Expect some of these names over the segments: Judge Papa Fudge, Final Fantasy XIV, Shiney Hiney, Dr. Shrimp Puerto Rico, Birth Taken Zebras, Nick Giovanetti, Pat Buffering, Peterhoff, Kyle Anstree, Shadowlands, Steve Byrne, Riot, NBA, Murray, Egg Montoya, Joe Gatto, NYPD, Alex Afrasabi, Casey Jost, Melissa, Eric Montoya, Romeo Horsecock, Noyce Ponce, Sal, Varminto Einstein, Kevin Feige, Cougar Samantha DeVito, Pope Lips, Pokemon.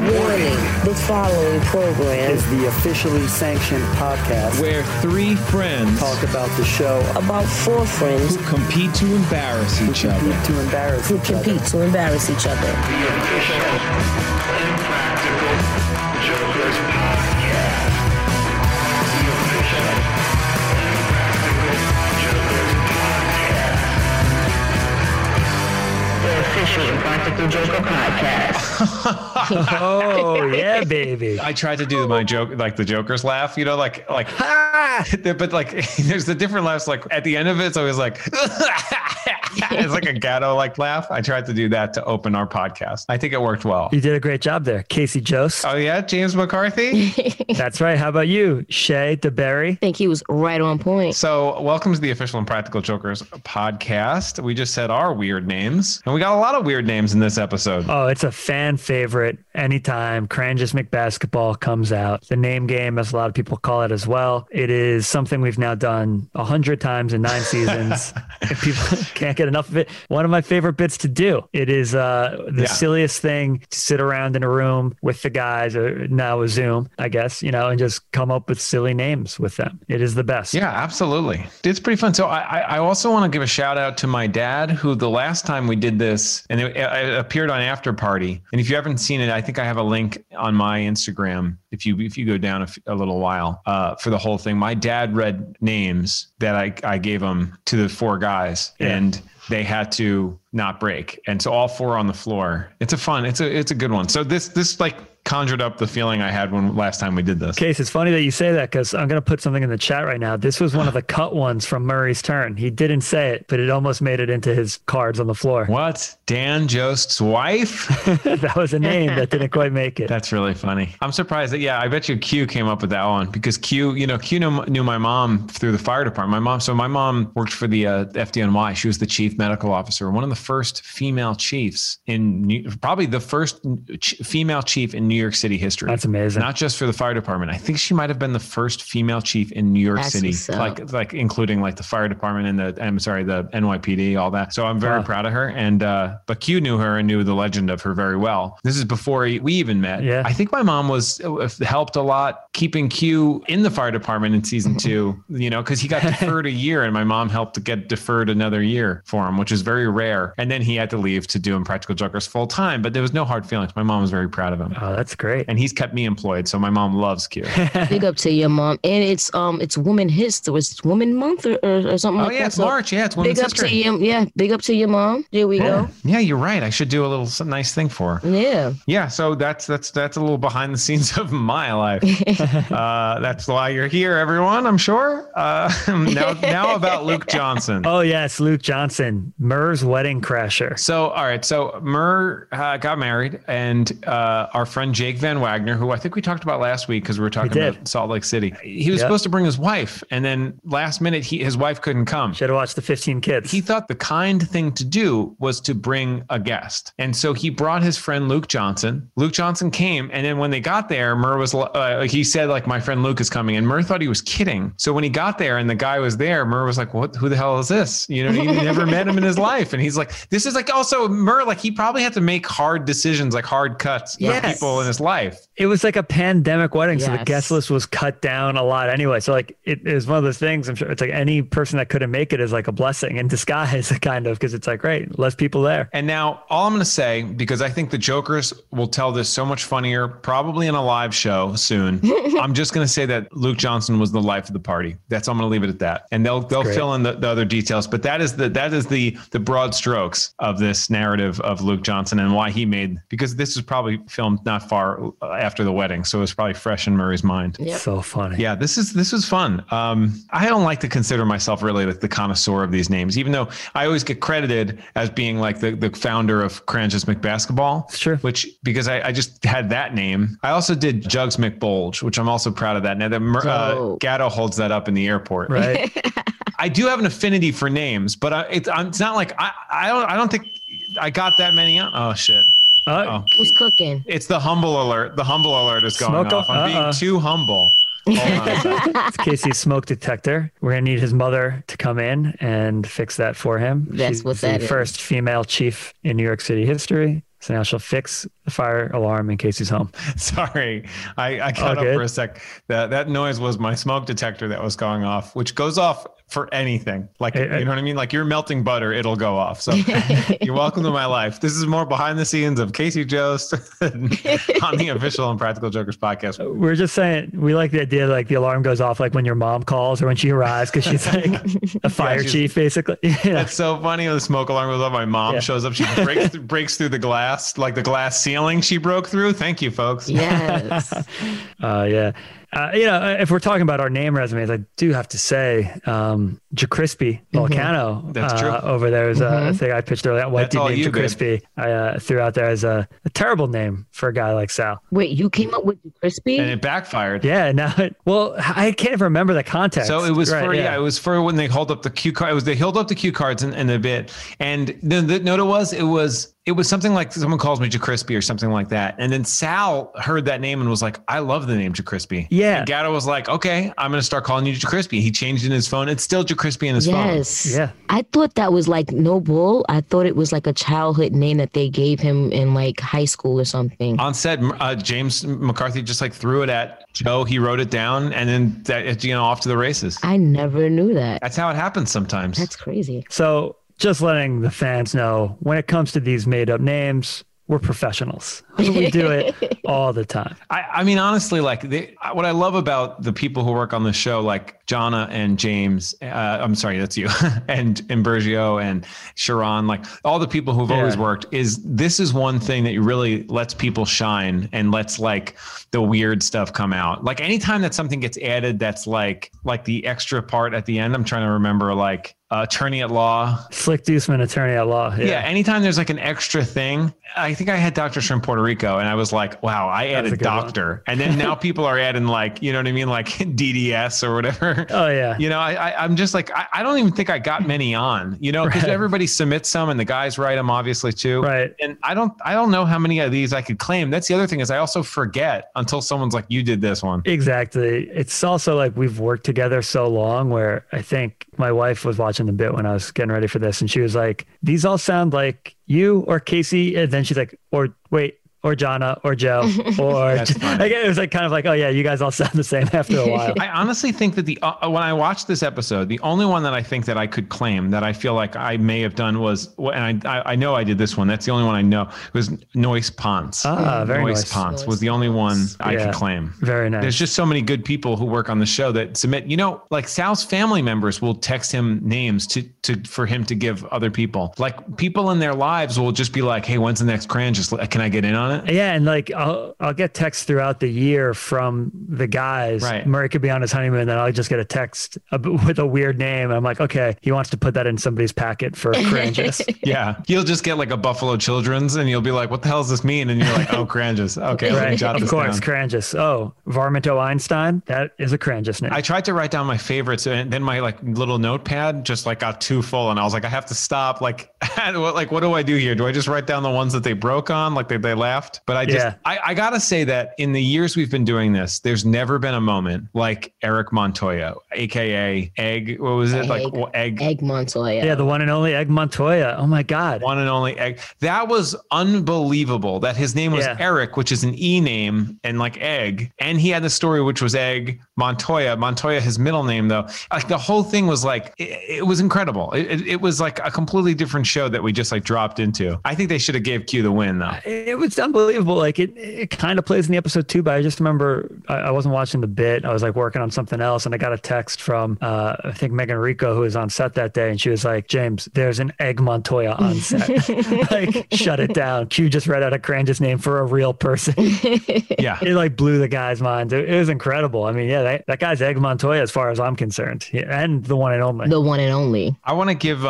Warning, the following program is the officially sanctioned podcast where three friends talk about the show, about four friends who compete to embarrass each other. The official Impractical Jokers podcast. The official Impractical Jokers podcast. The official Impractical Joker podcast. Oh yeah, baby! I tried to do my joke, like the Joker's laugh, you know, like ha! But like, there's the different laughs. Like at the end of it, it's always like it's like a Gatto like laugh. I tried to do that to open our podcast. I think it worked well. You did a great job there, Casey Jost. Oh yeah, James McCarthy. That's right. How about you, Shay DeBerry? I think he was right on point. So welcome to the official Impractical Jokers podcast. We just said our weird names, and we got a lot of weird names in this episode. Oh, it's a fan favorite. Anytime Cranjis McBasketball comes out, the name game, as a lot of people call it as well, it is something we've now done 100 times in 9 seasons. If people can't get enough of it, one of my favorite bits to do. It is the silliest thing to sit around in a room with the guys, or now a Zoom, I guess, you know, and just come up with silly names with them. It is the best. Yeah, absolutely. It's pretty fun. So I also want to give a shout out to my dad, who the last time we did this, and it appeared on After Party. And if you haven't seen it, I think I have a link on my Instagram. If you go down a little while for the whole thing, my dad read names that I gave him to the four guys, and they had to not break. And so all four on the floor. It's a good one. So this like conjured up the feeling I had when last time we did this. Case, it's funny that you say that, because I'm going to put something in the chat right now. This was one of the cut ones from Murray's turn. He didn't say it, but it almost made it into his cards on the floor. What? Dan Jost's wife? That was a name that didn't quite make it. That's really funny. I'm surprised that, I bet you Q came up with that one, because Q knew my mom through the fire department. My mom worked for the FDNY. She was the chief medical officer, one of the first female chiefs in New York City history. That's amazing. Not just for the fire department. I think she might have been the first female chief in New York City, so. like including like the fire department and the NYPD, all that. So I'm very proud of her. And but Q knew her and knew the legend of her very well. This is before we even met. Yeah. I think my mom helped a lot keeping Q in the fire department in season 2. You know, because he got deferred a year, and my mom helped to get deferred another year for him, which is very rare. And then he had to leave to do Impractical Jokers full time. But there was no hard feelings. My mom was very proud of him. Oh, that's great. And he's kept me employed. So my mom loves Q. Big up to your mom. And it's Women History. It's Women Month or something like that. Oh, yeah, it's March. Yeah, it's Women's History. Big up to your mom. There we go. Yeah, you're right. I should do a little nice thing for her. Yeah. Yeah, so that's a little behind the scenes of my life. That's why you're here, everyone, I'm sure. Now about Luke Johnson. Oh, yes, Luke Johnson. Murr's wedding crasher. So, all right. So Murr got married, and our friend Jake Van Wagner, who I think we talked about last week because we were talking about Salt Lake City. He was supposed to bring his wife, and then last minute, his wife couldn't come. She had to watch the 15 kids. He thought the kind thing to do was to bring a guest. And so he brought his friend Luke Johnson. Luke Johnson came, and then when they got there, Murr was, he said, like, my friend Luke is coming, and Murr thought he was kidding. So when he got there and the guy was there, Murr was like, "What? Who the hell is this?" You know, he never met him in his life. And he's like, this is like, also Murr, like he probably had to make hard decisions, like hard cuts. Yes. People in his life. It was like a pandemic wedding. Yes. So the guest list was cut down a lot anyway. So like it is one of those things. I'm sure it's like any person that couldn't make it is like a blessing in disguise, kind of, because it's like, right, less people there. And now all I'm going to say, because I think the Jokers will tell this so much funnier, probably in a live show soon. I'm just going to say that Luke Johnson was the life of the party. That's, I'm going to leave it at that. And they'll fill in the other details, but that is the broad strokes of this narrative of Luke Johnson and why he made, because this was probably filmed not far after the wedding. So it was probably fresh in Murray's mind. Yep. So funny. Yeah, this is fun. I don't like to consider myself really like the connoisseur of these names, even though I always get credited as being like the founder of Cranjis McBasketball, sure, which, because I just had that name. I also did Jugs McBulge, which I'm also proud of that. Now that Gatto holds that up in the airport, right? I do have an affinity for names, but it's not like I don't think I got that many. Oh shit. Who's cooking? It's the humble alert. The humble alert is going off. I'm being too humble. It's Casey's smoke detector. We're going to need his mother to come in and fix that for him. She's the first female chief in New York City history. So now she'll fix the fire alarm in Casey's home. Sorry, I got up for a sec. That noise was my smoke detector that was going off, which goes off for anything. Like, you know what I mean? Like, you're melting butter, it'll go off. So you're welcome to my life. This is more behind the scenes of Casey Jost on the official Impractical Jokers podcast. We're just saying, we like the idea, like the alarm goes off, like when your mom calls or when she arrives, because she's like a fire chief, basically. Yeah. That's so funny. The smoke alarm goes off. My mom shows up. She breaks through the glass, like the glass ceiling she broke through. Thank you, folks. Yes. Yeah. You know, if we're talking about our name resumes, I do have to say, Jacrispy Volcano, that's true. Over there is a thing I pitched earlier. That white dude named Jacrispy, I threw out there as a terrible name for a guy like Sal. Wait, you came up with Jacrispy? And it backfired. Yeah. Well, I can't even remember the context. So it was it was for when they held up the cue card. They held up the cue cards in a bit. And the note it was something like, someone calls me Jacrispy or something like that. And then Sal heard that name and was like, I love the name Jacrispy. Yeah. And Gatto was like, okay, I'm going to start calling you Jacrispy. He changed it in his phone. It's still Jacrispy in his phone. Yes. Yeah. I thought that was like no bull. I thought it was like a childhood name that they gave him in like high school or something. On set, James McCarthy just like threw it at Joe. He wrote it down and then that, off to the races. I never knew that. That's how it happens sometimes. That's crazy. So, just letting the fans know, when it comes to these made up names, we're professionals. We do it all the time. I mean, honestly, like what I love about the people who work on the show, like Jonna and James, I'm sorry, that's you, and Imbergio and Sharon, like all the people who've always worked, this is one thing that really lets people shine and lets like the weird stuff come out. Like anytime that something gets added, that's like the extra part at the end, I'm trying to remember like, attorney at law. Slick Deuceman, attorney at law. Yeah. Anytime there's like an extra thing, I think I had Dr. Shrimp Puerto Rico and I was like, wow, I added doctor. One. And then now people are adding like, you know what I mean? Like DDS or whatever. Oh yeah. You know, I'm just like, I don't even think I got many on, because everybody submits some and the guys write them obviously too. Right. And I don't know how many of these I could claim. That's the other thing is I also forget until someone's like, you did this one. Exactly. It's also like we've worked together so long where I think my wife was watching the bit when I was getting ready for this and she was like, these all sound like you or Casey, and then she's like, or Jonna or Joe or again, it was like kind of like, oh yeah, you guys all sound the same after a while. I honestly think that when I watched this episode, the only one that I think that I could claim that I feel like I may have done was, and I know I did this one. That's the only one I know. It was Noyce Ponce. Very nice. Noyce Ponce was the only one I could claim. Very nice. There's just so many good people who work on the show that submit. Like Sal's family members will text him names for him to give other people. Like people in their lives will just be like, hey, when's the next Cranjis? Can I get in on it? Yeah, and like I'll get texts throughout the year from the guys. Right. Murray could be on his honeymoon, then I'll just get a text with a weird name. And I'm like, okay, he wants to put that in somebody's packet for Cranjis. Yeah, you'll just get like a Buffalo Children's, and you'll be like, what the hell does this mean? And you're like, oh, Cranjis. Okay, right. Let me jot this down. Of course, Cranjis. Oh, Varminto Einstein. That is a Cranjis name. I tried to write down my favorites, and then my like little notepad just like got too full, and I was like, I have to stop. Like, what do I do here? Do I just write down the ones that they broke on? Like they laughed. laughed, but I just, I gotta say that in the years we've been doing this, there's never been a moment like Eric Montoya, AKA Egg. What was it? Egg Montoya. Yeah. The one and only Egg Montoya. Oh my God. One and only Egg. That was unbelievable that his name was Eric, which is an E name and like Egg. And he had the story, which was Egg Montoya. Montoya, his middle name though. Like the whole thing was like, it was incredible. It was like a completely different show that we just like dropped into. I think they should have gave Q the win though. It was unbelievable. Like it kind of plays in the episode too, but I just remember I wasn't watching the bit. I was like working on something else. And I got a text from, I think Megan Rico, who was on set that day. And she was like, James, there's an Egg Montoya on set. Like shut it down. Q just read out a Cranjis name for a real person. Yeah. It like blew the guy's mind. It was incredible. I mean, yeah, that guy's Egg Montoya as far as I'm concerned. Yeah, and the one and only. The one and only. I want to give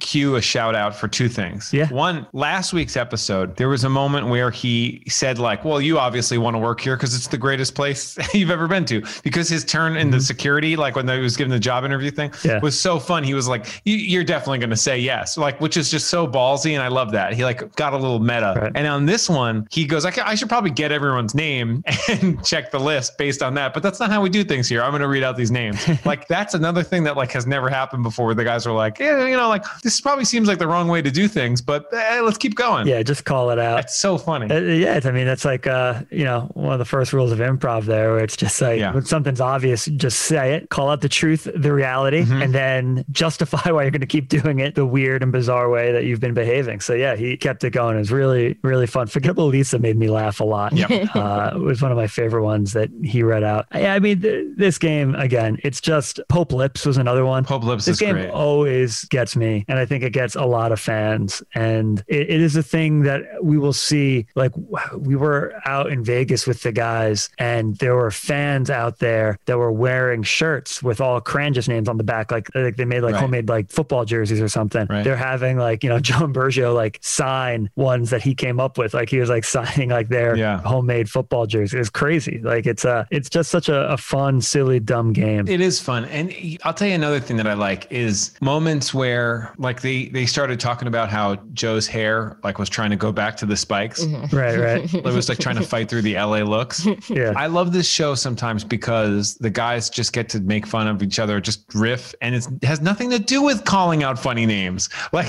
Q a shout out for two things. Yeah. One, last week's episode, there was a moment where he said like, well, you obviously want to work here because it's the greatest place you've ever been to, because his turn in the security, like when he was given the job interview thing was so fun. He was like, you're definitely going to say yes. Like, which is just so ballsy. And I love that. He like got a little meta. Right. And on this one, he goes, I should probably get everyone's name and check the list based on that. But that's not how we do things here. I'm going to read out these names. Like that's another thing that like has never happened before where the guys were like, yeah, you know, like this probably seems like the wrong way to do things, but let's keep going. Yeah. Just call it out. It's so funny. I mean, that's like, you know, one of the first rules of improv there, where it's just like, when something's obvious, just say it, call out the truth, the reality, and then justify why you're going to keep doing it the weird and bizarre way that you've been behaving. So yeah, he kept it going. It was really, really fun. Forgettable Lisa made me laugh a lot. Yep. It was one of my favorite ones that he read out. I mean, this game, again, it's just Pope Lips was another one. Pope Lips is great. This game always gets me. And I think it gets a lot of fans. And it is a thing that we will see. Like we were out in Vegas with the guys and there were fans out there that were wearing shirts with all Cranjis names on the back. Like they made like homemade like football jerseys or something. Right. They're having like, you know, John Bergio like sign ones that he came up with. Like he was like signing like their homemade football jerseys. It was crazy. Like it's just such a fun, silly, dumb game. It is fun. And I'll tell you another thing that I like is moments where like they started talking about how Joe's hair like was trying to go back to the spikes. Mm-hmm. Right. It was like trying to fight through the LA looks. Yeah. I love this show sometimes because the guys just get to make fun of each other, just riff, and it has nothing to do with calling out funny names. Like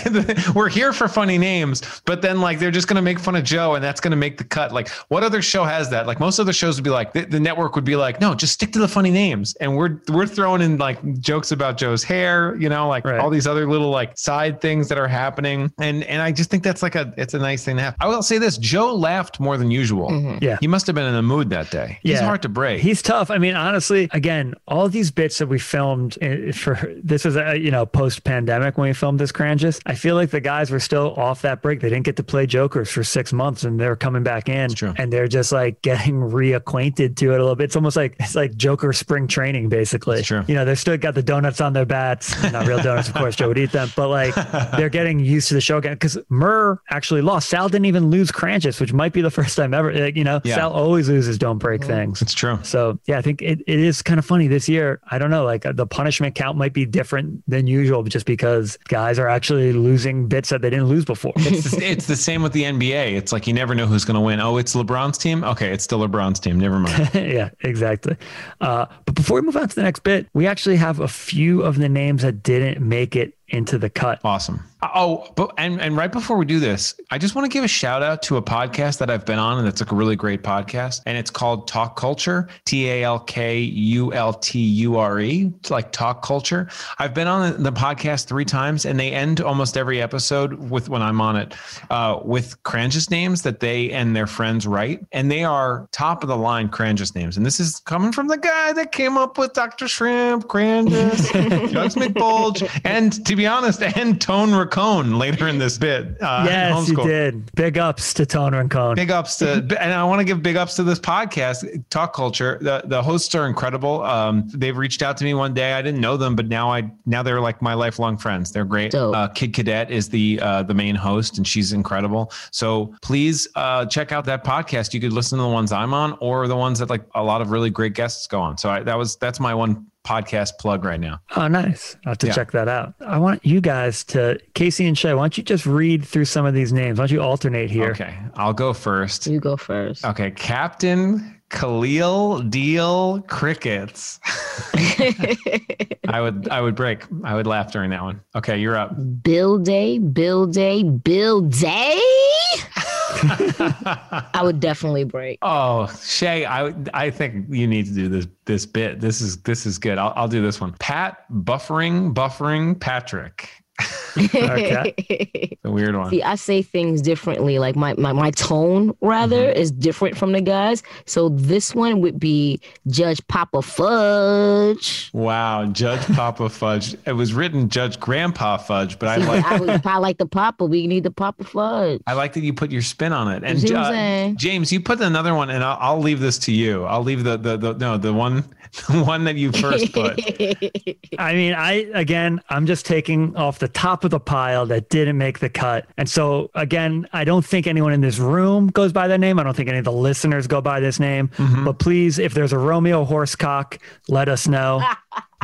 we're here for funny names, but then like they're just going to make fun of Joe and that's going to make the cut. Like what other show has that? Like most other shows would be like, the network would be like, no, just stick to the funny names. And we're throwing in like jokes about Joe's hair, you know, like all these other little like side things that are happening. And I just think that's like it's a nice thing to have. I will say this, Joe laughed more than usual. Mm-hmm. Yeah. He must've been in a mood that day. He's hard to break. He's tough. I mean, honestly, again, all these bits that we filmed for, this was you know, post pandemic when we filmed this Cranjis, I feel like the guys were still off that break. They didn't get to play jokers for 6 months and they're coming back in and they're just like getting reacquainted to it a little bit. It's almost like, it's like Joker spring training, basically. You know, they've still got the donuts on their bats, not real donuts, of course, Joe would eat them, but like they're getting used to the show again. Cause Murr actually lost. Sal didn't even lose Cranjis, which might be the first time ever, like, you know, Sal always loses, don't break things. It's true. So yeah, I think it is kind of funny this year. I don't know, like the punishment count might be different than usual just because guys are actually losing bits that they didn't lose before. It's the same with the NBA. It's like, you never know who's going to win. Oh, it's LeBron's team. Okay. It's still LeBron's team. Never mind. Yeah, exactly. But before we move on to the next bit, we actually have a few of the names that didn't make it into the cut. Awesome. Oh, but and right before we do this, I just want to give a shout out to a podcast that I've been on and that's like a really great podcast. And it's called Talk Culture, TALKULTURE. It's like Talk Culture. I've been on the podcast 3 times and they end almost every episode with, when I'm on it, with Cranjis names that they and their friends write. And they are top of the line Cranjis names. And this is coming from the guy that came up with Dr. Shrimp, Cranjis, Judge McBulge, and to be honest, and Tone Racone later in this bit. Yes, you did. Big ups to Tone Racone. Big ups to, and I want to give big ups to this podcast, Talk Culture. The hosts are incredible. They've reached out to me one day. I didn't know them, but now they're like my lifelong friends. They're great. Kid Cadet is the main host, and she's incredible. So please check out that podcast. You could listen to the ones I'm on, or the ones that like a lot of really great guests go on. So that's my one podcast plug right now. Oh, nice. I'll have to check that out. I want you guys to, Casey and Shay, why don't you just read through some of these names? Why don't you alternate here? Okay. I'll go first. You go first. Okay. Captain Khalil Deal Crickets. I would break. I would laugh during that one. Okay. You're up. Bill Day. I would definitely break. Oh, Shay, I think you need to do this bit. This is good. I'll do this one. Pat buffering Patrick. Okay. A weird one. See, I say things differently. Like my tone is different from the guys. So this one would be Judge Papa Fudge. Wow, Judge Papa Fudge. It was written Judge Grandpa Fudge, but I like the Papa. We need the Papa Fudge. I like that you put your spin on it. And James, you put another one, and I'll leave this to you. I'll leave the one that you first put. I mean, I'm just taking off the top of the pile that didn't make the cut. And so again, I don't think anyone in this room goes by their name. I don't think any of the listeners go by this name, but please, if there's a Romeo Horsecock, let us know.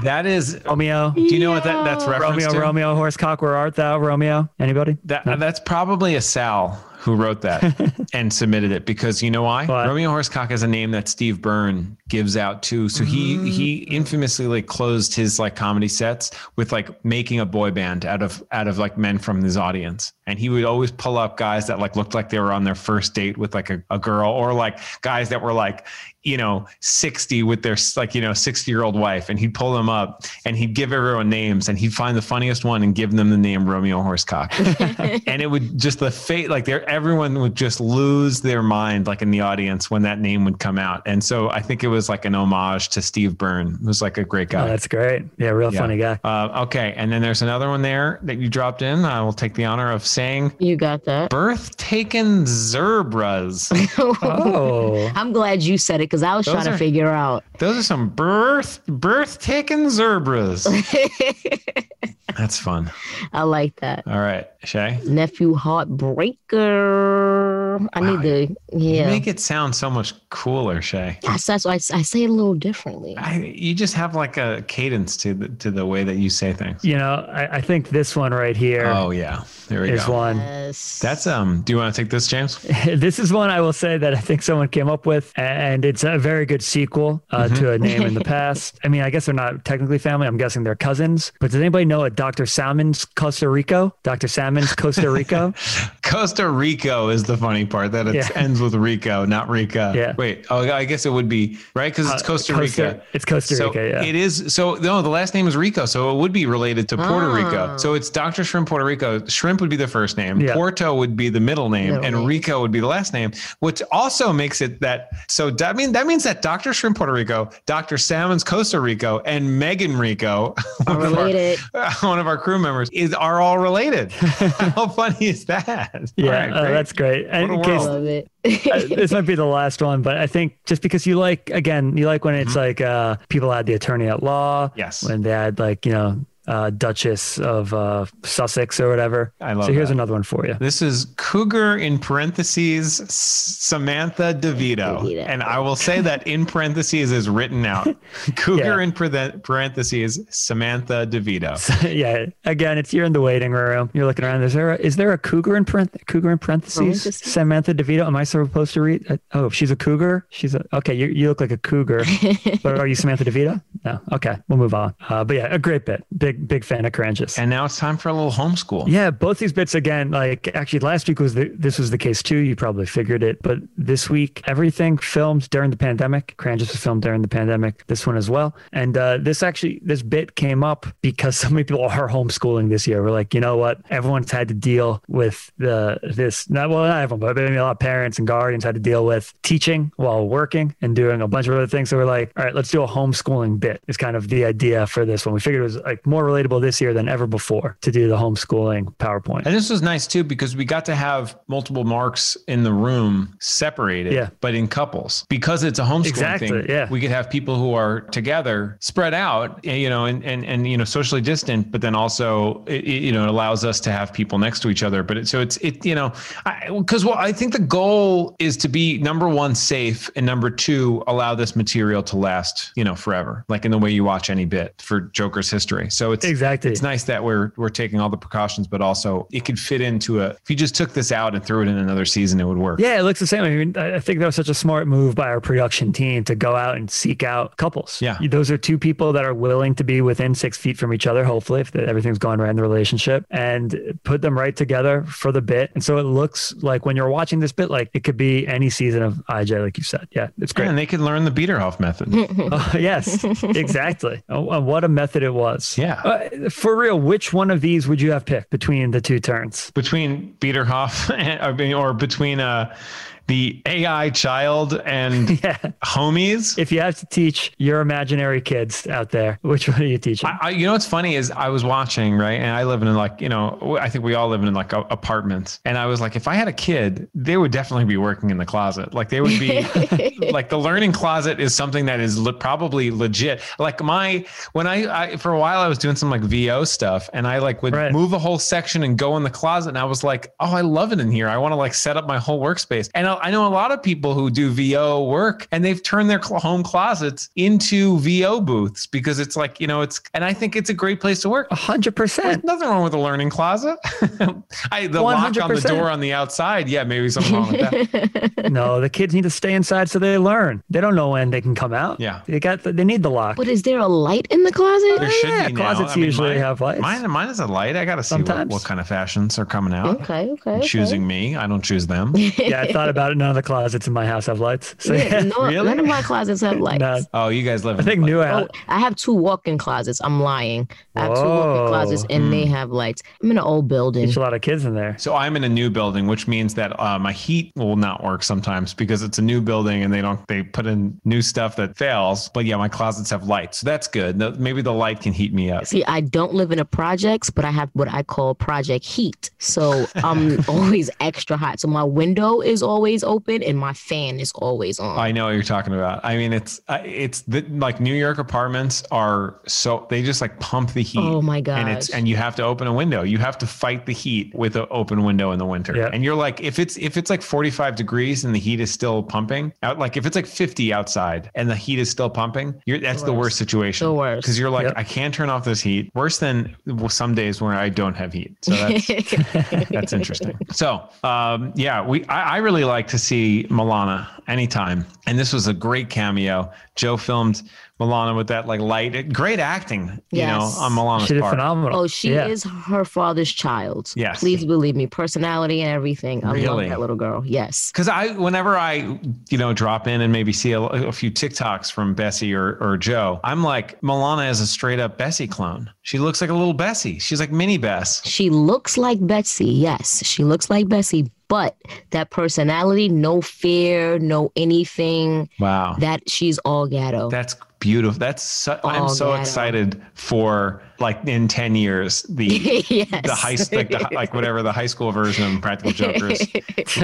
That is Romeo. Do you know what that's referenced to? Romeo Horsecock, where art thou, Romeo? Anybody? That's probably a Sal who wrote that and submitted it, because you know why? What? Romeo Horsecock is a name that Steve Byrne gives out too. So he infamously closed his comedy sets with making a boy band out of men from his audience. And he would always pull up guys that looked like they were on their first date with a girl, or guys that were 60 with their 60-year-old wife. And he'd pull them up and he'd give everyone names, and he'd find the funniest one and give them the name Romeo Horsecock. And it would just everyone would just lose their mind in the audience when that name would come out. And so I think it was an homage to Steve Byrne, who's a great guy. Oh, that's great. Yeah. Real funny guy. Okay. And then there's another one there that you dropped in. I will take the honor of saying you got that. Birth Taken Zebras. Oh, I'm glad you said it, because I was trying to figure out. Those are some birth taken zebras. That's fun. I like that. All right, Shay. Nephew Heartbreaker. I need to make it sound so much cooler, Shay. Yes, that's why I say it a little differently. You just have a cadence to the way that you say things. I think this one right here. Oh yeah, there we go. One. Yes. That's do you want to take this, James? This is one I will say that I think someone came up with, and it's a very good sequel to a name in the past. I mean, I guess they're not technically family. I'm guessing they're cousins. But does anybody know a Dr. Salmon's Costa Rico? Dr. Salmon's Costa Rico. Costa Rico is the funny part, that it ends with Rico, not Rica. Yeah. Wait. Oh, I guess it would be right, because it's Costa Rica. It's Costa Rica. So it is. So no, the last name is Rico, so it would be related to Puerto Rico. So it's Dr. Shrimp Puerto Rico. Shrimp would be the first name. Yeah. Puerto would be the middle name, and Rico would be the last name, which also makes it that. So that means that Dr. Shrimp Puerto Rico, Dr. Salmon's Costa Rico, and Megan Rico, one of our crew members, are all related. How funny is that? Yeah, right, that's great. This might be the last one, but I think just because you when it's people had the attorney at law, yes, when they had Duchess of Sussex or whatever. I love it. So here's another one for you. This is Cougar in parentheses Samantha DeVito. And I will say that in parentheses is written out. Cougar in parentheses Samantha DeVito. So, again, you're in the waiting room. You're looking around. Is there a Cougar in parentheses Samantha DeVito? Am I supposed to read? Oh, she's a Cougar. Okay. You look like a Cougar, but are you Samantha DeVito? No. Okay. We'll move on. But yeah, a great bit. Big fan of Cranjis. And now it's time for a little homeschool. Yeah, both these bits again. Actually, last week this was the case too. You probably figured it, but this week everything filmed during the pandemic. Cranjis was filmed during the pandemic. This one as well. And this bit came up because so many people are homeschooling this year. We're you know what? Everyone's had to deal with not everyone, but maybe a lot of parents and guardians had to deal with teaching while working and doing a bunch of other things. So we're all right, let's do a homeschooling bit. Is kind of the idea for this one. We figured it was more relatable this year than ever before to do the homeschooling PowerPoint. And this was nice too, because we got to have multiple marks in the room separated, but in couples, because it's a homeschooling thing. Yeah. We could have people who are together spread out, you know, and, you know, socially distant, but then also, it allows us to have people next to each other. But I think the goal is to be, number one, safe, and number two, allow this material to last, you know, forever, like in the way you watch any bit for Joker's history. So it's nice that we're taking all the precautions, but also it could fit into if you just took this out and threw it in another season, it would work. Yeah, it looks the same. I mean, I think that was such a smart move by our production team to go out and seek out couples. Yeah. Those are two people that are willing to be within 6 feet from each other, hopefully, if everything's going right in the relationship, and put them right together for the bit. And so it looks like when you're watching this bit, like it could be any season of IJ, like you said. Yeah, it's great. Yeah, and they could learn the Peterhoff method. Yes, exactly. Oh, what a method it was. Yeah. For real, which one of these would you have picked between the two turns? Between Peterhoff or between the AI child and homies. If you have to teach your imaginary kids out there, which one are you teaching? You know, what's funny is I was watching, right? And I live in I think we all live in apartments. And I was like, if I had a kid, they would definitely be working in the closet. Like they would be like the learning closet is something that is probably legit. Like for a while I was doing some like VO stuff, and I like would move a whole section and go in the closet. And I was like, oh, I love it in here. I want to like set up my whole workspace. And I know a lot of people who do VO work, and they've turned their home closets into VO booths, because it's like, you know, and I think it's a great place to work. 100%. There's nothing wrong with a learning closet. The 100%. Lock on the door on the outside. Yeah, maybe something wrong with that. No, the kids need to stay inside so they learn. They don't know when they can come out. Yeah. They need the lock. But is there a light in the closet? There should be now. Closets usually have lights. Mine is a light. I got to see what kind of fashions are coming out. Okay. Choosing me. I don't choose them. Yeah, I thought about it. None of the closets in my house have lights. So, really? None of my closets have lights. Oh, you guys live in I have two walk-in closets. I'm lying. I have two walk-in closets and they have lights. I'm in an old building. There's a lot of kids in there. So I'm in a new building, which means that my heat will not work sometimes because it's a new building and they put in new stuff that fails. But yeah, my closets have lights. So that's good. Maybe the light can heat me up. See, I don't live in a projects, but I have what I call project heat. So I'm always extra hot. So my window is always open and my fan is always on. I know what you're talking about. I mean, it's New York apartments are so, they just like pump the heat. Oh my God. And you have to open a window. You have to fight the heat with an open window in the winter. Yep. And you're like, if it's like 45 degrees and the heat is still pumping out, like if it's like 50 outside and the heat is still pumping, that's the worst situation. The worst. Cause you're like, I can't turn off this heat. Worse than some days where I don't have heat. So that's interesting. So I really like to see Milana anytime. And this was a great cameo. Joe filmed Milana with that like light, great acting, you know, on Milana's part. Phenomenal. Oh, she is her father's child. Yes. Please believe me, personality and everything. I love that little girl. Yes. Because whenever I drop in and maybe see a few TikToks from Bessie or Joe, I'm like, Milana is a straight up Bessie clone. She looks like a little Bessie. She's like mini Bess. She looks like Bessie. Yes. She looks like Bessie. But that personality, no fear, no anything. Wow. That she's all Gatto. That's beautiful. I'm so excited for like in 10 years, the the high school version of Practical Jokers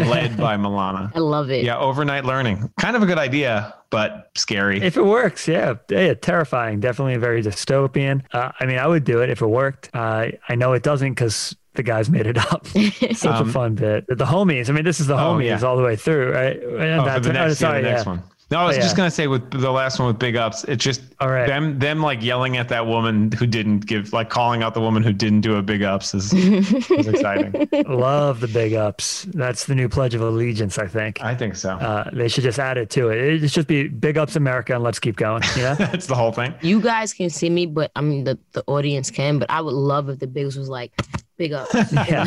led by Milana. I love it. Yeah. Overnight learning. Kind of a good idea, but scary. If it works. Yeah. Terrifying. Definitely very dystopian. I mean, I would do it if it worked. I know it doesn't because the guys made it up. Such a fun bit. The homies. I mean, this is the homies all the way through, right? And next one. No, I was just going to say with the last one with big ups, it's just them like yelling at that woman who didn't give, like calling out the woman who didn't do a big ups is exciting. Love the big ups. That's the new Pledge of Allegiance, I think. I think so. They should just add it to it. It should just be big ups America and let's keep going. Yeah, that's the whole thing. You guys can see me, but I mean, the audience can, but I would love if the bigs was like, big ups. Yeah.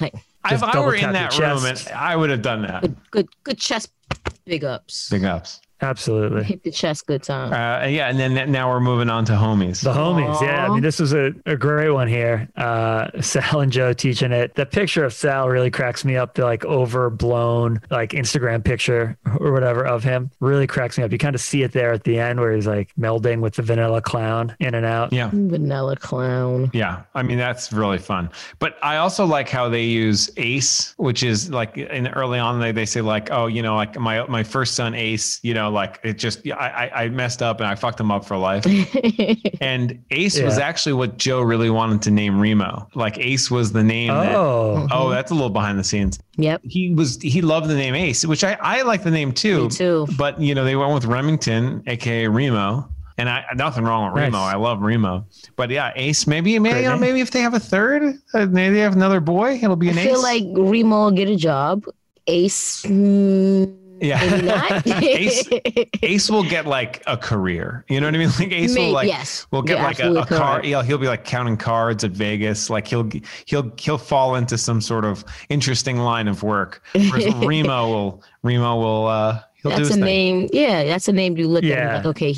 Like, if I were in that room, I would have done that. Good chest. Big ups. Absolutely. Hit the chest good time. Yeah, and then now we're moving on to homies. The homies, yeah. I mean, this was a great one here. Sal and Joe teaching it. The picture of Sal really cracks me up. The like overblown like Instagram picture or whatever of him really cracks me up. You kind of see it there at the end where he's like melding with the vanilla clown in and out. Yeah. Vanilla clown. Yeah. I mean, that's really fun. But I also like how they use Ace, which is like in early on they say like, oh, you know, like my first son Ace, you know, like it just I messed up and I fucked him up for life. And Ace was actually what Joe really wanted to name Remo. Like Ace was the name. Oh, that's a little behind the scenes. Yep. He loved the name Ace, which I like the name too. Me too. But you know, they went with Remington, aka Remo. And nothing wrong with Remo. Nice. I love Remo. But yeah, Ace, maybe if they have a third, maybe they have another boy, it'll be an Ace. I feel like Remo will get a job. Ace yeah. Ace will get like a career. You know what I mean? Like Ace will get like a car. He'll be like counting cards at Vegas. Like he'll fall into some sort of interesting line of work. Whereas Remo will he'll do his thing. That's a name you look at and like, okay,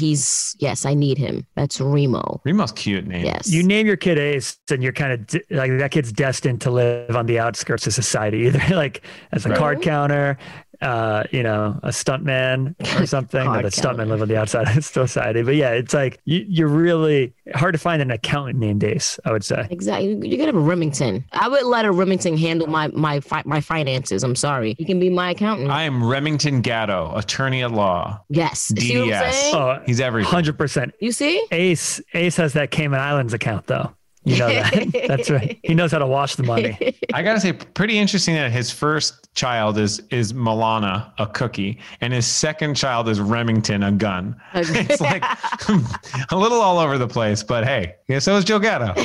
I need him. That's Remo. Remo's a cute name. Yes. You name your kid Ace and you're kind of like that kid's destined to live on the outskirts of society, either like as a card counter, you know, a stuntman or something. No, the stuntmen live on the outside of society. But yeah, it's like you're really hard to find an accountant named Ace, I would say. Exactly. You could have a Remington. I would let a Remington handle my finances. I'm sorry. He can be my accountant. I am Remington Gatto, attorney at law. Yes. DDS. See what I'm saying? He's everything. 100%. You see? Ace has that Cayman Islands account though. You know that. That's right. He knows how to wash the money. I got to say, pretty interesting that his first child is Milana, a cookie, and his second child is Remington, a gun. It's like a little all over the place, but hey, so is Joe Gatto.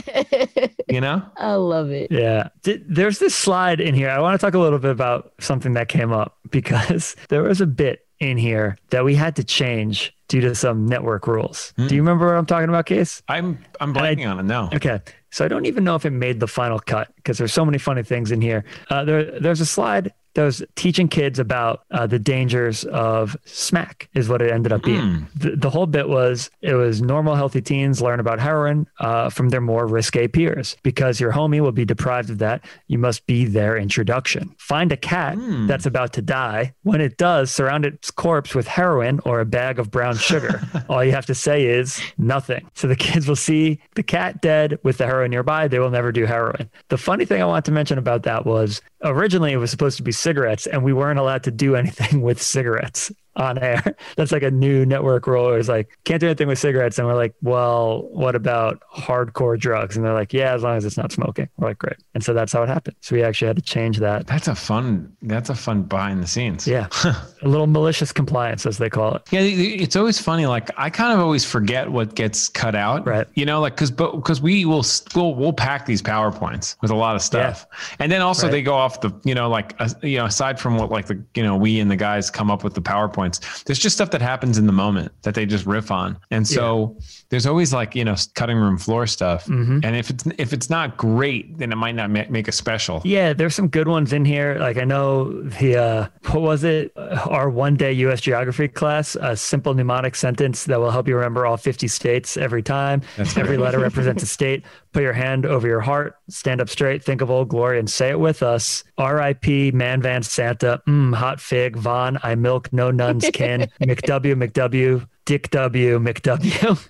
You know? I love it. Yeah. There's this slide in here. I want to talk a little bit about something that came up because there was a bit in here that we had to change due to some network rules. Mm. Do you remember what I'm talking about, Case? I'm blanking on it now. Okay. So I don't even know if it made the final cut because there's so many funny things in here. There's a slide that was teaching kids about the dangers of smack is what it ended up being. Mm. The whole bit was, it was normal, healthy teens learn about heroin from their more risque peers. Because your homie will be deprived of that, you must be their introduction. Find a cat that's about to die. When it does, surround its corpse with heroin or a bag of brown sugar. All you have to say is nothing. So the kids will see the cat dead with the heroin nearby. They will never do heroin. The funny thing I want to mention about that was, originally it was supposed to be cigarettes and we weren't allowed to do anything with cigarettes on air. That's like a new network rule. It's like, can't do anything with cigarettes. And we're like, well, what about hardcore drugs? And they're like, yeah, as long as it's not smoking. We're like, great. And so that's how it happened. So we actually had to change that. That's a fun behind the scenes. Yeah. A little malicious compliance, as they call it. Yeah. It's always funny. Like I kind of always forget what gets cut out, right? You know, like, cause we will still, we'll pack these PowerPoints with a lot of stuff. Yeah. And then also they go off the, you know, like, you know, aside from what, like the, you know, we and the guys come up with the PowerPoint, there's just stuff that happens in the moment that they just riff on. And so there's always like, you know, cutting room floor stuff. Mm-hmm. And if it's not great, then it might not make a special. Yeah. There's some good ones in here. Like I know the, what was it? Our 1-day U.S. geography class, a simple mnemonic sentence that will help you remember all 50 states every time. That's every letter represents a state. Put your hand over your heart, stand up straight, think of Old Glory and say it with us. R.I.P. Man Van Santa, hot fig, Von, I milk, no nuns can, McW, McW, Dick W, McW.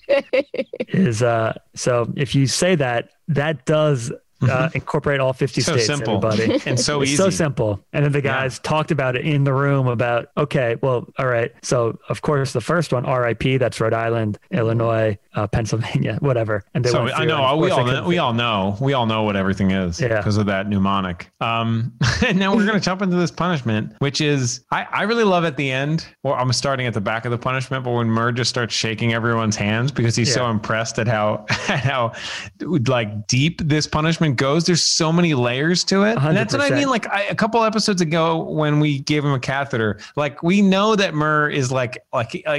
So if you say that does incorporate all 50 states, everybody. And so it's easy. So simple. And then the guys talked about it in the room about, okay, well, all right. So of course the first one, RIP, that's Rhode Island, Illinois, Pennsylvania, whatever. And so I know we all know what everything is because of that mnemonic. And now we're going to jump into this punishment, which is, I really love at the end, or I'm starting at the back of the punishment, but when Murr just starts shaking everyone's hands because he's so impressed at how like deep this punishment and goes. There's so many layers to it. 100%. And that's what I mean. Like a couple episodes ago when we gave him a catheter, like we know that Murr is like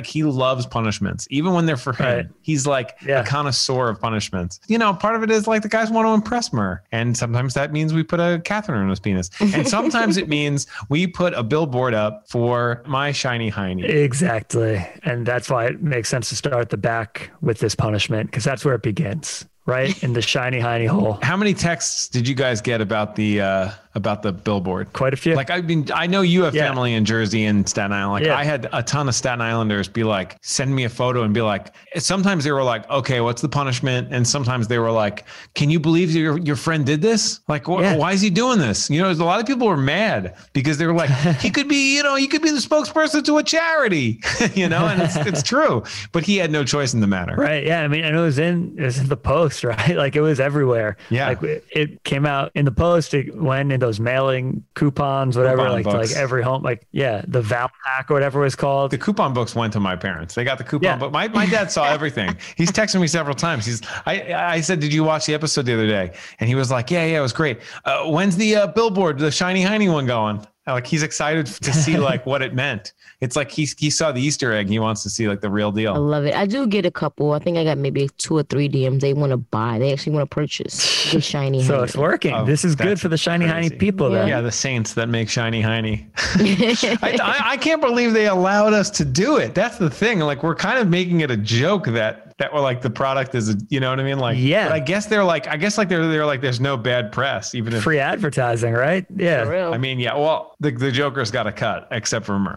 he loves punishments. Even when they're for him, he's like a connoisseur of punishments. You know, part of it is like the guys want to impress Murr. And sometimes that means we put a catheter in his penis. And sometimes it means we put a billboard up for My Shiney Hiney. Exactly. And that's why it makes sense to start at the back with this punishment, because that's where it begins. Right in the Shiney Hiney hole. How many texts did you guys get about the billboard? Quite a few. Like, I mean, I know you have family in Jersey and Staten Island. Like I had a ton of Staten Islanders be like, send me a photo and be like, sometimes they were like, okay, what's the punishment? And sometimes they were like, can you believe your friend did this? Like, why is he doing this? You know, a lot of people were mad because they were like, he could be, you know, he could be the spokesperson to a charity, you know, and it's true, but he had no choice in the matter. Right. Yeah. I mean, and it was in the Post. Right? Like it was everywhere. Yeah. Like it came out in the Post. It went in those mailing coupons, whatever, coupon like books. Like every home, like, the Val Pack or whatever it was called. The coupon books went to my parents. They got the coupon, but my dad saw everything. He's texted me several times. I said, did you watch the episode the other day? And he was like, yeah, it was great. When's the billboard, the Shiney Hiney one going? Like he's excited to see like what it meant. It's like he saw the Easter egg. He wants to see like the real deal. I love it. I do get a couple. I think I got maybe 2 or 3 DMs. They want to buy. They actually want to purchase the Shiney Hiney. So it's working. Oh, this is good for the Shiney Hiney people. Yeah. The saints that make Shiney Hiney. I can't believe they allowed us to do it. That's the thing. Like we're kind of making it a joke that were like the product is, you know what I mean? Like, yeah, I guess they're like, they're like, there's no bad press, even if free advertising, right? Yeah. For real. I mean, yeah, well, the Joker's got a cut except for Murr.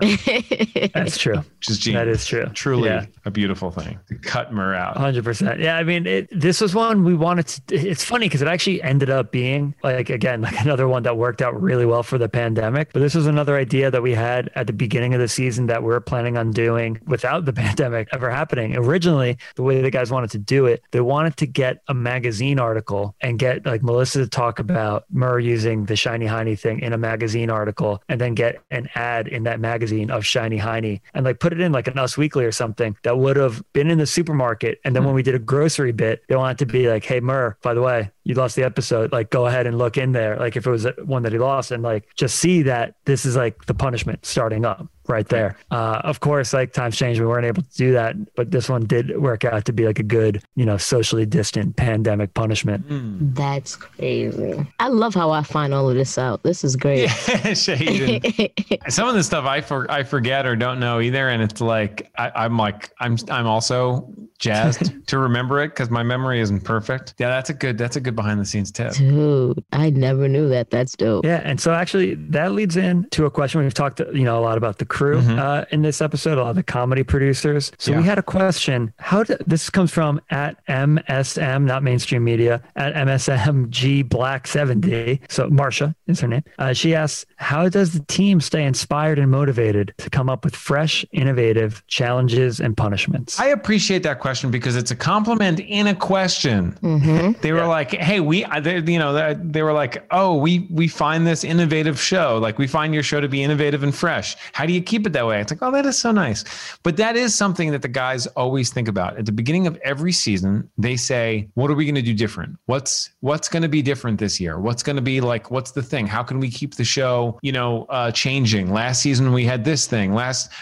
That's true. Which is genius. That is true. Truly a beautiful thing to cut Murr out. 100%. Yeah. I mean, this was one we wanted to, it's funny because it actually ended up being like, again, like another one that worked out really well for the pandemic, but this was another idea that we had at the beginning of the season that we were planning on doing without the pandemic ever happening. Originally, the way the guys wanted to do it, they wanted to get a magazine article and get like Melissa to talk about Murr using the Shiney Hiney thing in a magazine article and then get an ad in that magazine of Shiney Hiney and like put it in like an Us Weekly or something that would have been in the supermarket. And then when we did a grocery bit, they wanted to be like, hey, Murr, by the way, you lost the episode, like go ahead and look in there. Like if it was one that he lost and like just see that this is like the punishment starting up right there. Of course, like times change, we weren't able to do that, but this one did work out to be like a good, you know, socially distant pandemic punishment. That's crazy. I love how I find all of this out. This is great. Yeah, some of the stuff I forget or don't know either. And it's like, I'm also jazzed to remember it because my memory isn't perfect. Yeah, that's a good behind the scenes tip. Dude, I never knew that. That's dope. Yeah. And so actually that leads in to a question. We've talked, you know, a lot about the crew in this episode, a lot of the comedy producers. So we had a question. This comes from at MSM, not mainstream media, at MSMG Black 70. So Marsha is her name. She asks, how does the team stay inspired and motivated to come up with fresh, innovative challenges and punishments? I appreciate that question because it's a compliment in a question. Mm-hmm. They were like, hey, they were like, oh, we find this innovative show. Like we find your show to be innovative and fresh. How do you keep it that way? It's like, oh, that is so nice. But that is something that the guys always think about. At the beginning of every season, they say, what are we going to do different? What's going to be different this year? What's going to be like, what's the thing? How can we keep the show, you know, changing? Last season, we had this thing.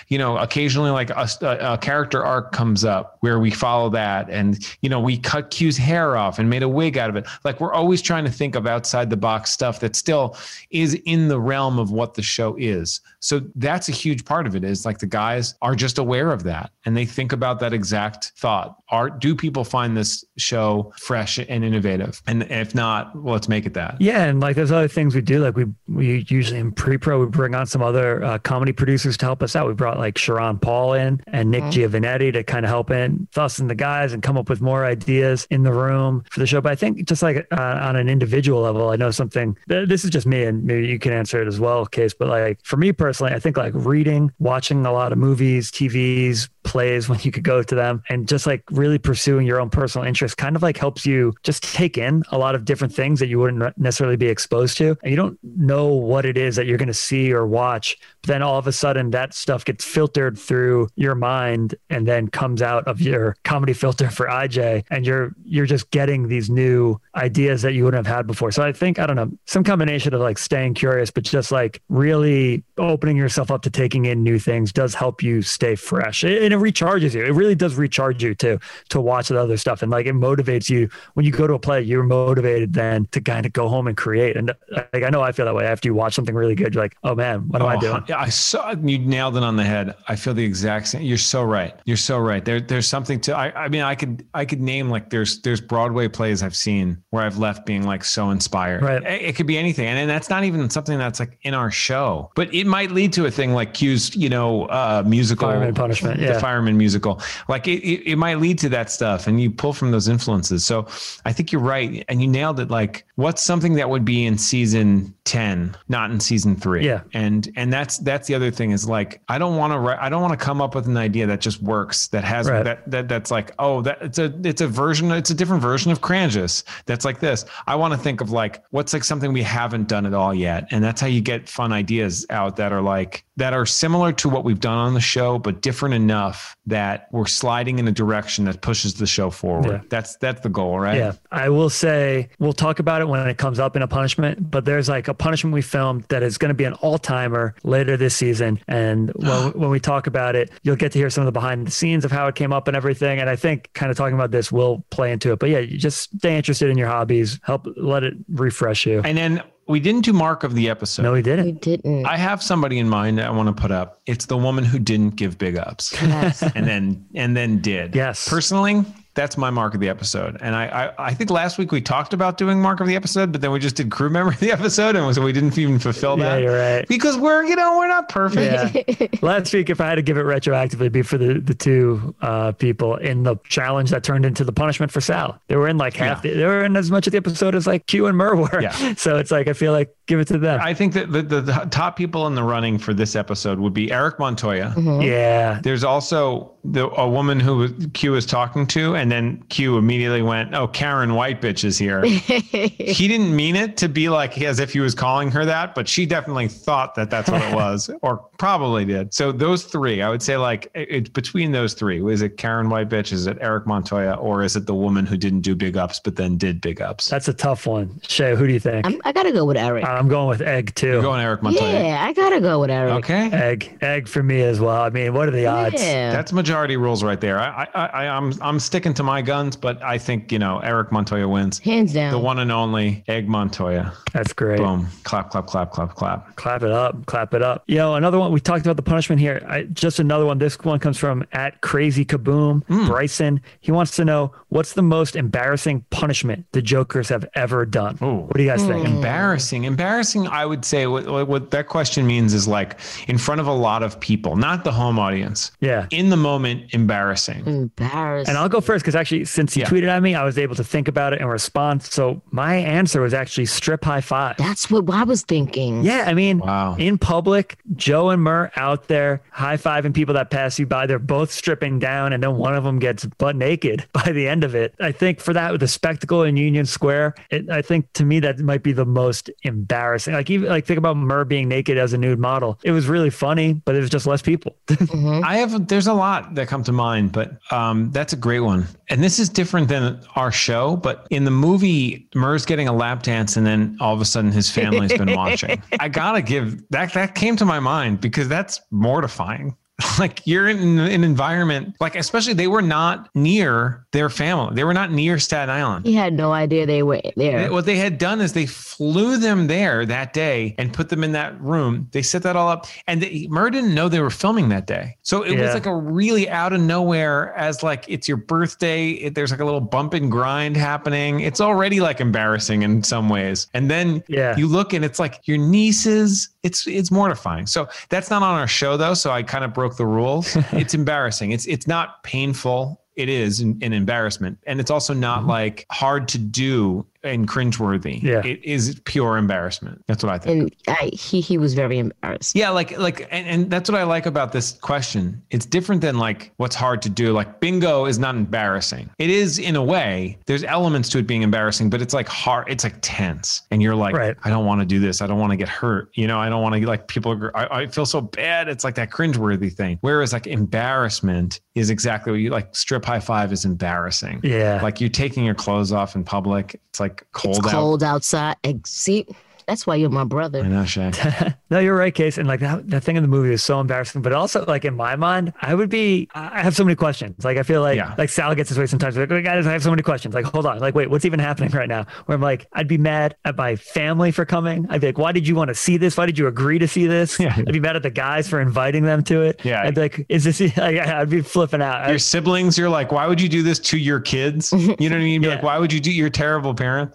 You know, occasionally like a character arc comes up where we follow that. And, you know, we cut Q's hair off and made a wig out of it. Like we're always trying to think of outside the box stuff that still is in the realm of what the show is. So that's a huge part of it is like the guys are just aware of that. And they think about that exact thought. Do people find this show fresh and innovative? And if not, well, let's make it that. Yeah. And like there's other things we do. Like we usually in pre-pro, we bring on some other comedy producers to help us out. We brought like Sharon Paul in and Nick Giovanetti to kind of help in us and the guys and come up with more ideas in the room for the show. But I think just like on an individual level, I know something, this is just me and maybe you can answer it as well, Case. But like for me personally, I think like reading, watching a lot of movies, TVs, plays when you could go to them, and just like really pursuing your own personal interests kind of like helps you just take in a lot of different things that you wouldn't necessarily be exposed to. And you don't know what it is that you're going to see or watch, but then all of a sudden that stuff gets filtered through your mind and then comes out of your comedy filter for IJ, and you're just getting these new ideas that you wouldn't have had before. So I think, I don't know, some combination of like staying curious, but just like really opening yourself up to taking in new things does help you stay fresh. And it recharges you. It really does recharge you to watch the other stuff. And like, it motivates you when you go to a play, you're motivated then to kind of go home and create. And like, I know I feel that way after you watch something really good. You're like, oh man, what am I doing? Yeah, I saw you nailed it on the head. I feel the exact same. You're so right. You're so right. There's something to, I mean, I could name, like there's Broadway plays I've seen where I've left being like so inspired. Right. It could be anything. And that's not even something that's like in our show, but it might lead to a thing like Q's, musical Fireman Punishment, the Fireman musical. Like it might lead to that stuff, and you pull from those influences. So I think you're right. And you nailed it. Like, what's something that would be in season 10, not in season 3. Yeah. And that's the other thing is like, I don't want to come up with an idea that just works. That has that's like, oh, that it's a different version of Cranjis. That's like this. I want to think of like, what's like something we haven't done at all yet. And that's how you get fun ideas out that are similar to what we've done on the show, but different enough that we're sliding in a direction that pushes the show forward. Yeah. That's the goal, right? Yeah. I will say, we'll talk about it when it comes up in a punishment, but there's like a punishment we filmed that is going to be an all-timer later this season. And when we talk about it, you'll get to hear some of the behind the scenes of how it came up and everything. And I think kind of talking about this will play into it, but yeah, you just stay interested in your hobbies, let it refresh you. And then we didn't do Mark of the episode. No, we didn't. I have somebody in mind that I want to put up. It's the woman who didn't give big ups. Yes. and then did. Yes. Personally, that's my mark of the episode. And I think last week we talked about doing mark of the episode, but then we just did crew member of the episode. And so we didn't even fulfill that. Yeah, you're right. Because we're not perfect. Yeah. Last week, if I had to give it retroactively, it'd be for the two people in the challenge that turned into the punishment for Sal. They were in like half, they were in as much of the episode as like Q and Murray were. Yeah. So it's like, I feel like give it to them. I think that the top people in the running for this episode would be Eric Montoya. Mm-hmm. Yeah. There's also a woman who Q was talking to, and then Q immediately went, oh, Karen White bitch is here. He didn't mean it to be like as if he was calling her that, but she definitely thought that that's what it was, or probably did. So those three, I would say like it's between those three. Is it Karen White bitch? Is it Eric Montoya? Or is it the woman who didn't do big ups, but then did big ups? That's a tough one. Shay, who do you think? I got to go with Eric. I'm going with Egg too. You're going Eric Montoya. Yeah, I got to go with Eric. Okay. Egg for me as well. I mean, what are the odds? Yeah. That's majority rules right there. I'm sticking to my guns, but I think, Eric Montoya wins. Hands down. The one and only Egg Montoya. That's great. Boom. Clap, clap, clap, clap, clap. Clap it up. Clap it up. Another one. We talked about the punishment here. Just another one. This one comes from @crazykaboom, Bryson. He wants to know, what's the most embarrassing punishment the Jokers have ever done? Ooh. What do you guys think? Embarrassing. I would say what that question means is like in front of a lot of people, not the home audience. Yeah. In the moment, embarrassing. And I'll go first because actually, since he tweeted at me, I was able to think about it and respond. So my answer was actually strip high five. That's what I was thinking. Yeah, I mean, wow. In public, Joe and Murr out there high fiving people that pass you by. They're both stripping down, and then one of them gets butt naked by the end of it. I think for that, with the spectacle in Union Square, I think to me that might be the most embarrassing. Like even like think about Murr being naked as a nude model. It was really funny, but it was just less people. Mm-hmm. There's a lot that come to mind, but that's a great one. And this is different than our show, but in the movie, Murr's getting a lap dance, and then all of a sudden his family's been watching. I gotta give that came to my mind because that's mortifying. Like you're in an environment, like especially they were not near their family. They were not near Staten Island. He had no idea they were there. What they had done is they flew them there that day and put them in that room. They set that all up, and Murray didn't know they were filming that day. So it was like a really out of nowhere, as like it's your birthday. There's like a little bump and grind happening. It's already like embarrassing in some ways. And then you look and it's like your nieces. It's mortifying. So that's not on our show though. So I kind of broke the rules. It's embarrassing. It's not painful. It is an embarrassment. And it's also not like hard to do and cringeworthy. Yeah. It is pure embarrassment. That's what I think. And he was very embarrassed. Yeah, and that's what I like about this question. It's different than like what's hard to do. Like bingo is not embarrassing. It is in a way. There's elements to it being embarrassing, but it's like hard. It's like tense, and you're like, right. I don't want to do this. I don't want to get hurt. You know, I don't want to like people. I feel so bad. It's like that cringeworthy thing. Whereas like embarrassment is exactly what you like. Strip high five is embarrassing. Yeah, like you're taking your clothes off in public. It's like cold outside. See, that's why you're my brother. I know, Shay. No, you're right, Case. And like that thing in the movie is so embarrassing. But also, like in my mind, I have so many questions. Like I feel like like Sal gets this way sometimes. Like, guys, I have so many questions. Like, hold on. Like, wait, what's even happening right now? Where I'm like, I'd be mad at my family for coming. I'd be like, why did you want to see this? Why did you agree to see this? Yeah. I'd be mad at the guys for inviting them to it. Yeah. I'd be like, is this? Like, I'd be flipping out. Your siblings, you're like, why would you do this to your kids? You know what I mean? Be like, why would you do? You're a terrible parent.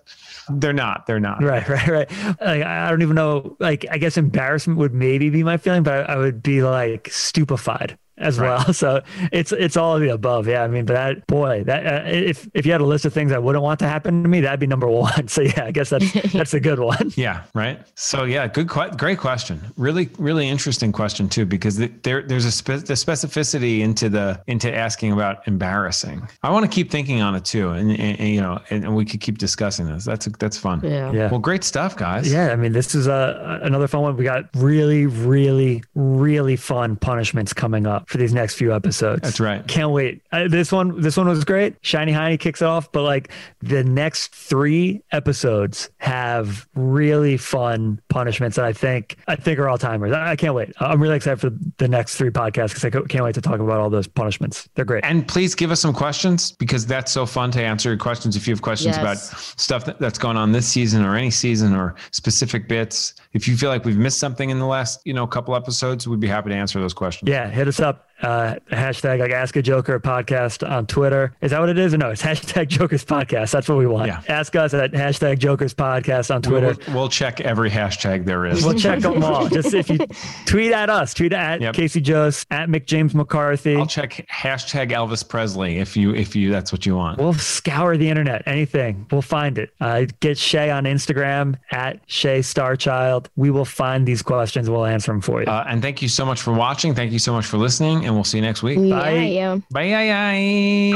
They're not. Right. Like, I don't even know. Like, I guess embarrassment would maybe be my feeling, but I would be like stupefied as well. So it's all of the above. Yeah. I mean, but if you had a list of things I wouldn't want to happen to me, that'd be number one. So yeah, I guess that's a good one. Yeah. Right. So yeah, great question. Really, really interesting question too, because there's a specificity into asking about embarrassing. I want to keep thinking on it too. And you know, and we could keep discussing this. That's fun. Yeah. Well, great stuff, guys. Yeah. I mean, this is another fun one. We got really, really, really fun punishments coming up for these next few episodes. That's right. Can't wait. This one was great. Shiney Hiney kicks off, but like the next three episodes have really fun punishments that I think are all timers. I can't wait. I'm really excited for the next three podcasts because I can't wait to talk about all those punishments. They're great. And please give us some questions because that's so fun to answer your questions. If you have questions about stuff that's going on this season or any season or specific bits, if you feel like we've missed something in the last, couple episodes, we'd be happy to answer those questions. Yeah. Hit us up. Hashtag like Ask a Joker podcast on Twitter. Is that what it is? Or no, it's hashtag Jokers Podcast. That's what we want. Yeah. Ask us at hashtag Jokers Podcast on Twitter. We'll check every hashtag there is. We'll check them all. Just if you tweet at us, tweet at Casey Jost, at James McCarthy. I'll check hashtag Elvis Presley if that's what you want. We'll scour the internet. Anything. We'll find it. Get Shay on Instagram at Shay Starchild. We will find these questions. We'll answer them for you. And thank you so much for watching. Thank you so much for listening. And we'll see you next week. Yeah, bye. Yeah. Bye.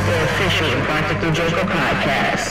The official Impractical Joker podcast.